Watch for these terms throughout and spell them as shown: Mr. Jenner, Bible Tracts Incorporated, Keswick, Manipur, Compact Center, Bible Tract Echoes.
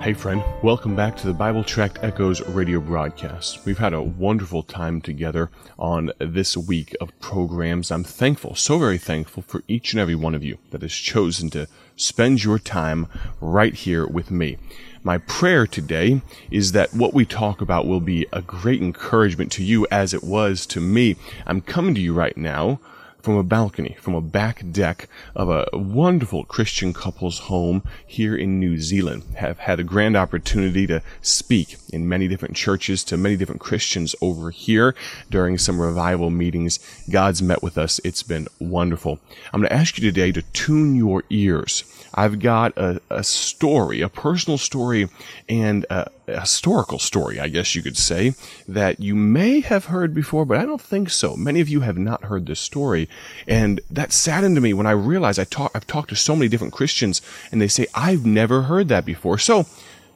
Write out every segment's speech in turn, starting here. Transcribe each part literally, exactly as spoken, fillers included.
Hey friend, welcome back to the Bible Tract Echoes radio broadcast. We've had a wonderful time together on this week of programs. I'm thankful, so very thankful for each and every one of you that has chosen to spend your time right here with me. My prayer today is that what we talk about will be a great encouragement to you as it was to me. I'm coming to you right now from a balcony, from a back deck of a wonderful Christian couple's home here in New Zealand. Have had a grand opportunity to speak in many different churches to many different Christians over here during some revival meetings. God's met with us. It's been wonderful. I'm going to ask you today to tune your ears. I've got a, a story, a personal story, and a, a historical story, I guess you could say, that you may have heard before, but I don't think so. Many of you have not heard this story, and that saddened me when I realized I talk, I've talked to so many different Christians, and they say, I've never heard that before. So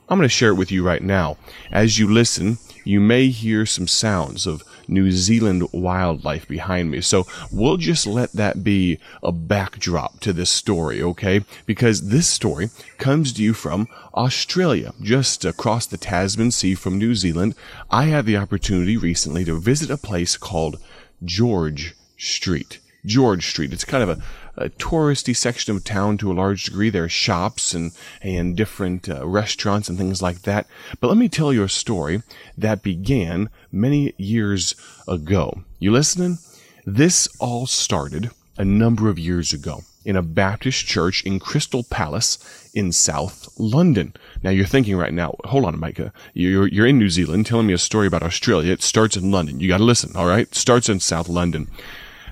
I'm going to share it with you right now. As you listen, you may hear some sounds of New Zealand wildlife behind me. So we'll just let that be a backdrop to this story, okay? Because this story comes to you from Australia, just across the Tasman Sea from New Zealand. I had the opportunity recently to visit a place called George Street. George Street. It's kind of a a touristy section of town to a large degree. There are shops and, and different uh, restaurants and things like that. But let me tell you a story that began many years ago. You listening? This all started a number of years ago in a Baptist church in Crystal Palace in South London. Now you're thinking right now, hold on, Micah, you're, you're in New Zealand telling me a story about Australia. It starts in London. You got to listen, all right? It starts in South London.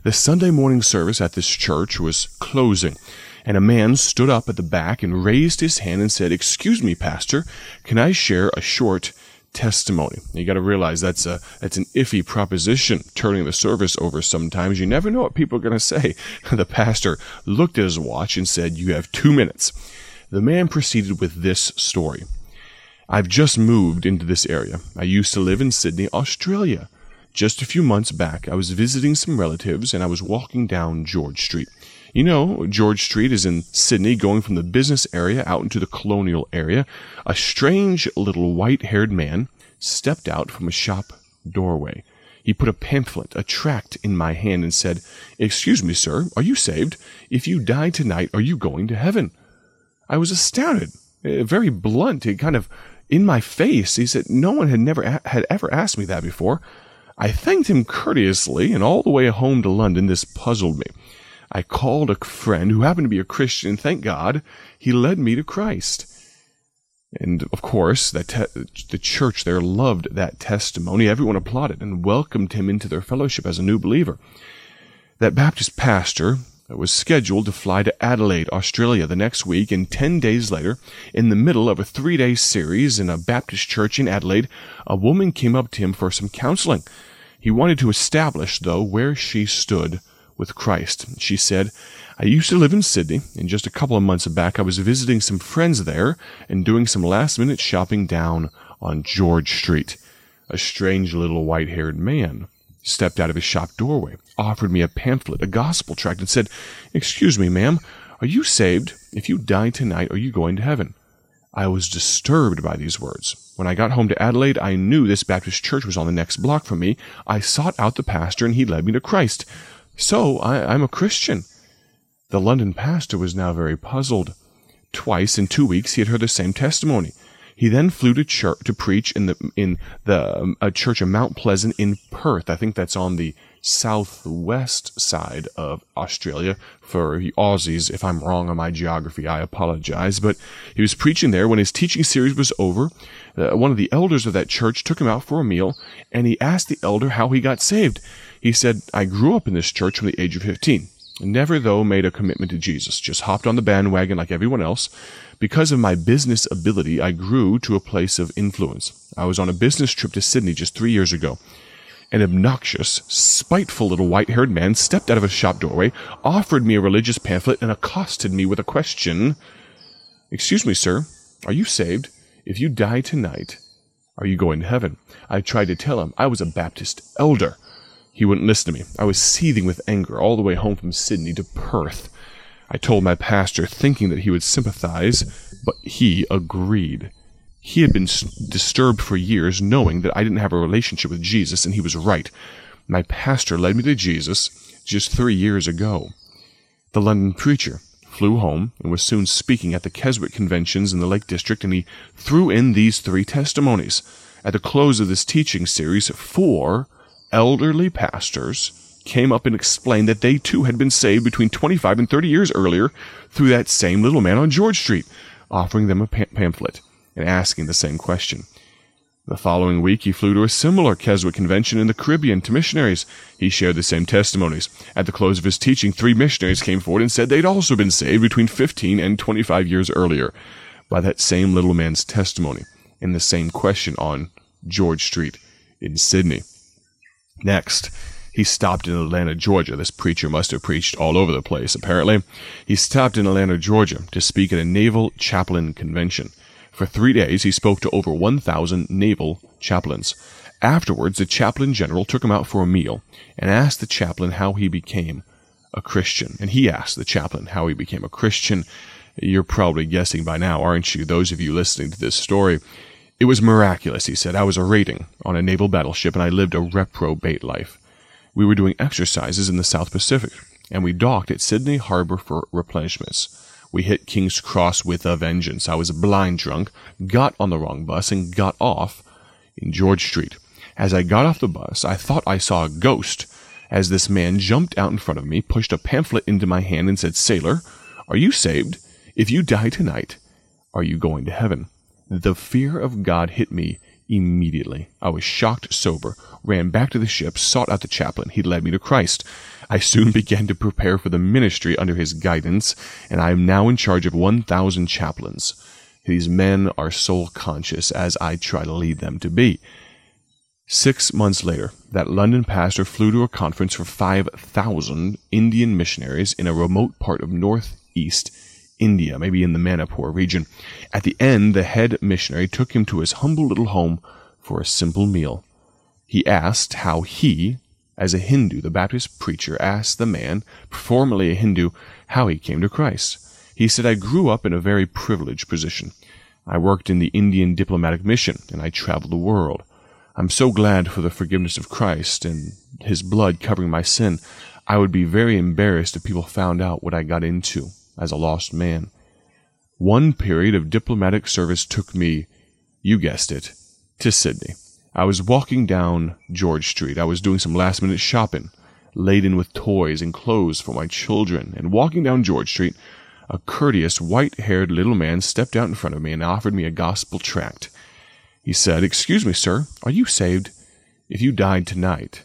The Sunday morning service at this church was closing, and a man stood up at the back and raised his hand and said, "Excuse me, Pastor, can I share a short testimony?" You got to realize that's a that's an iffy proposition, turning the service over sometimes. You never know what people are going to say. The pastor looked at his watch and said, "You have two minutes." The man proceeded with this story. "I've just moved into this area. I used to live in Sydney, Australia. Just a few months back, I was visiting some relatives, and I was walking down George Street. You know, George Street is in Sydney, going from the business area out into the colonial area. A strange little white-haired man stepped out from a shop doorway. He put a pamphlet, a tract, in my hand and said, 'Excuse me, sir, are you saved? If you die tonight, are you going to heaven?' I was astounded, very blunt, kind of in my face. He said, no one had, never, had ever asked me that before. I thanked him courteously, and all the way home to London, this puzzled me. I called a friend who happened to be a Christian, and thank God he led me to Christ." And, of course, that te- the church there loved that testimony. Everyone applauded and welcomed him into their fellowship as a new believer. That Baptist pastor was scheduled to fly to Adelaide, Australia the next week, and ten days later, in the middle of a three-day series in a Baptist church in Adelaide, a woman came up to him for some counseling. He wanted to establish, though, where she stood with Christ. She said, "I used to live in Sydney, and just a couple of months back I was visiting some friends there and doing some last-minute shopping down on George Street. A strange little white-haired man stepped out of his shop doorway, offered me a pamphlet, a gospel tract, and said, 'Excuse me, ma'am, are you saved? If you die tonight, are you going to heaven?' I was disturbed by these words. When I got home to Adelaide, I knew this Baptist church was on the next block from me. I sought out the pastor, and he led me to Christ. So I, I'm a Christian." The London pastor was now very puzzled. Twice in two weeks, he had heard the same testimony. He then flew to church to preach in the in the a church in Mount Pleasant in Perth. I think that's on the southwest side of Australia. For the Aussies, if I'm wrong on my geography, I apologize. But he was preaching there. When his teaching series was over, uh, one of the elders of that church took him out for a meal, and he asked the elder how he got saved. He said, "I grew up in this church from the age of fifteen. Never, though, made a commitment to Jesus. Just hopped on the bandwagon like everyone else. Because of my business ability, I grew to a place of influence. I was on a business trip to Sydney just three years ago. An obnoxious, spiteful little white-haired man stepped out of a shop doorway, offered me a religious pamphlet, and accosted me with a question. 'Excuse me, sir, are you saved? If you die tonight, are you going to heaven?' I tried to tell him I was a Baptist elder. He wouldn't listen to me. I was seething with anger all the way home from Sydney to Perth. I told my pastor, thinking that he would sympathize, but he agreed. He had been disturbed for years, knowing that I didn't have a relationship with Jesus, and he was right. My pastor led me to Jesus just three years ago. The London preacher flew home and was soon speaking at the Keswick conventions in the Lake District, and he threw in these three testimonies. At the close of this teaching series, four elderly pastors came up and explained that they too had been saved between twenty-five and thirty years earlier through that same little man on George Street, offering them a pamphlet and asking the same question. The following week, he flew to a similar Keswick convention in the Caribbean to missionaries. He shared the same testimonies. At the close of his teaching, three missionaries came forward and said they'd also been saved between fifteen and twenty-five years earlier by that same little man's testimony and the same question on George Street in Sydney. Next, he stopped in Atlanta, Georgia. This preacher must have preached all over the place, apparently. He stopped in Atlanta, Georgia to speak at a naval chaplain convention. For three days, he spoke to over one thousand naval chaplains. Afterwards, the chaplain general took him out for a meal and asked the chaplain how he became a Christian. And he asked the chaplain how he became a Christian. You're probably guessing by now, aren't you, those of you listening to this story? It was miraculous, he said. I was a rating on a naval battleship, and I lived a reprobate life. We were doing exercises in the South Pacific, and we docked at Sydney Harbor for replenishments. We hit King's Cross with a vengeance. I was blind drunk, got on the wrong bus, and got off in George Street. As I got off the bus, I thought I saw a ghost as this man jumped out in front of me, pushed a pamphlet into my hand, and said, "Sailor, are you saved? If you die tonight, are you going to heaven?" The fear of God hit me immediately. I was shocked sober, ran back to the ship, sought out the chaplain. He led me to Christ. I soon began to prepare for the ministry under his guidance, and I am now in charge of one thousand chaplains. These men are soul conscious, as I try to lead them to be. Six months later, that London pastor flew to a conference for five thousand Indian missionaries in a remote part of northeast India, maybe in the Manipur region. At the end, the head missionary took him to his humble little home for a simple meal. He asked how he, as a Hindu, the Baptist preacher, asked the man, formerly a Hindu, how he came to Christ. He said, "I grew up in a very privileged position. I worked in the Indian diplomatic mission, and I traveled the world. I'm so glad for the forgiveness of Christ and his blood covering my sin. I would be very embarrassed if people found out what I got into as a lost man. One period of diplomatic service took me, you guessed it, to Sydney. I was walking down George Street. I was doing some last-minute shopping, laden with toys and clothes for my children. And walking down George Street, a courteous, white-haired little man stepped out in front of me and offered me a gospel tract. He said, "Excuse me, sir, are you saved? If you died tonight,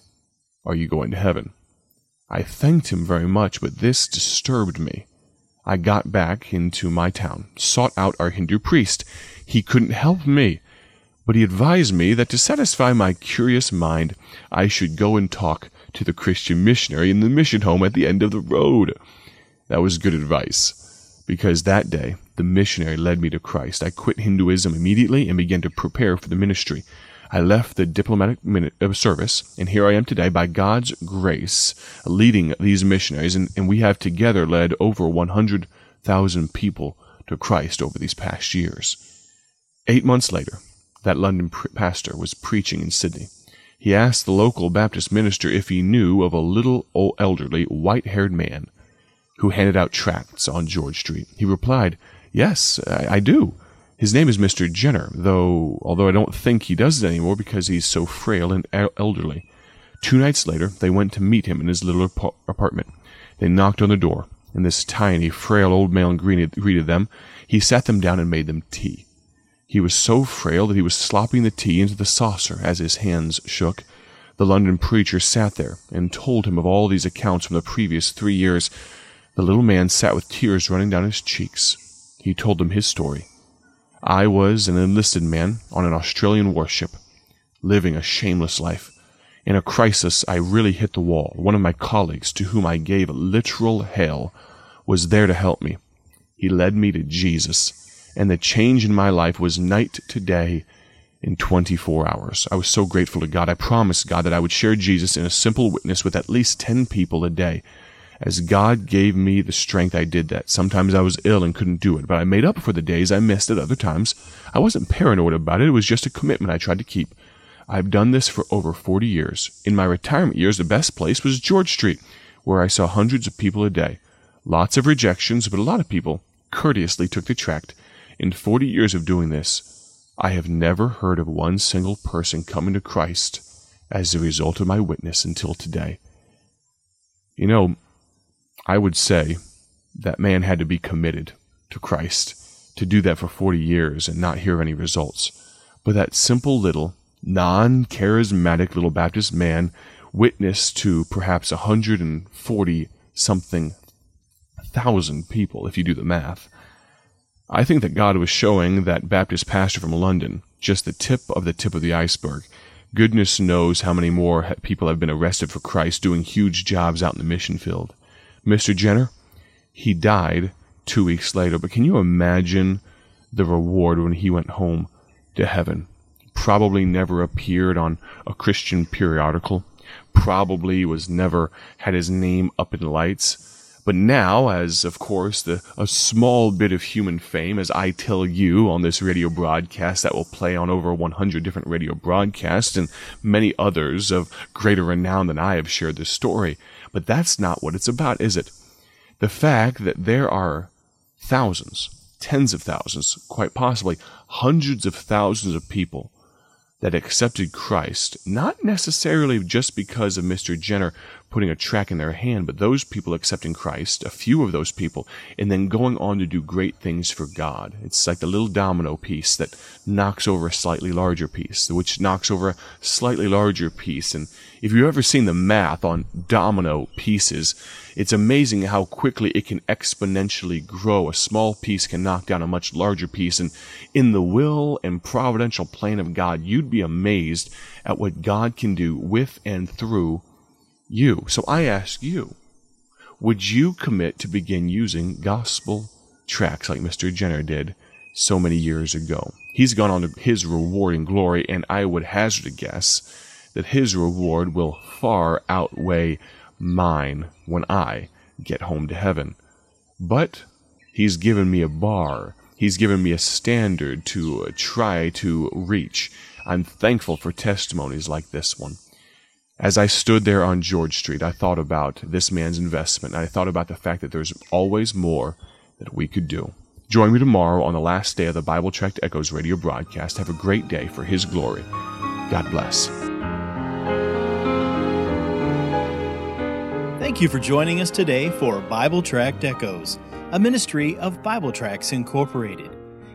are you going to heaven?" I thanked him very much, but this disturbed me. I got back into my town, sought out our Hindu priest. He couldn't help me, but he advised me that to satisfy my curious mind, I should go and talk to the Christian missionary in the mission home at the end of the road. That was good advice, because that day, the missionary led me to Christ. I quit Hinduism immediately and began to prepare for the ministry. I left the diplomatic service, and here I am today, by God's grace, leading these missionaries, and, and we have together led over one hundred thousand people to Christ over these past years." Eight months later, that London pastor was preaching in Sydney. He asked the local Baptist minister if he knew of a little old elderly, white-haired man who handed out tracts on George Street. He replied, "Yes, I, I do. His name is Mister Jenner, though although I don't think he does it anymore because he's so frail and elderly." Two nights later, they went to meet him in his little apartment. They knocked on the door, and this tiny, frail old man greeted them. He sat them down and made them tea. He was so frail that he was slopping the tea into the saucer as his hands shook. The London preacher sat there and told him of all these accounts from the previous three years. The little man sat with tears running down his cheeks. He told them his story. "I was an enlisted man on an Australian warship, living a shameless life. In a crisis, I really hit the wall. One of my colleagues, to whom I gave literal hell, was there to help me. He led me to Jesus, and the change in my life was night to day in twenty-four hours. I was so grateful to God. I promised God that I would share Jesus in a simple witness with at least ten people a day. As God gave me the strength, I did that. Sometimes I was ill and couldn't do it, but I made up for the days I missed it other times. I wasn't paranoid about it. It was just a commitment I tried to keep. I've done this for over forty years. In my retirement years, the best place was George Street, where I saw hundreds of people a day. Lots of rejections, but a lot of people courteously took the tract. In forty years of doing this, I have never heard of one single person coming to Christ as a result of my witness until today. You know, I would say that man had to be committed to Christ to do that for forty years and not hear any results. But that simple little, non-charismatic little Baptist man witnessed to perhaps one hundred forty-something thousand people, if you do the math. I think that God was showing that Baptist pastor from London just the tip of the tip of the iceberg. Goodness knows how many more people have been arrested for Christ doing huge jobs out in the mission field. Mister Jenner, he died two weeks later, but can you imagine the reward when he went home to heaven? Probably never appeared on a Christian periodical, probably was never had his name up in lights. But now, as, of course, the, a small bit of human fame, as I tell you on this radio broadcast that will play on over one hundred different radio broadcasts and many others of greater renown than I have shared this story. But that's not what it's about, is it? The fact that there are thousands, tens of thousands, quite possibly hundreds of thousands of people that accepted Christ, not necessarily just because of Mister Jenner putting a tract in their hand, but those people accepting Christ, a few of those people, and then going on to do great things for God. It's like the little domino piece that knocks over a slightly larger piece, which knocks over a slightly larger piece. And if you've ever seen the math on domino pieces, it's amazing how quickly it can exponentially grow. A small piece can knock down a much larger piece. And in the will and providential plan of God, you'd be amazed at what God can do with and through you. So I ask you, would you commit to begin using gospel tracts like Mister Jenner did so many years ago? He's gone on to his reward and glory, and I would hazard a guess that his reward will far outweigh mine when I get home to heaven. But he's given me a bar. He's given me a standard to try to reach. I'm thankful for testimonies like this one. As I stood there on George Street, I thought about this man's investment, and I thought about the fact that there's always more that we could do. Join me tomorrow on the last day of the Bible Tract Echoes radio broadcast. Have a great day for His glory. God bless. Thank you for joining us today for Bible Tract Echoes, a ministry of Bible Tracts Incorporated.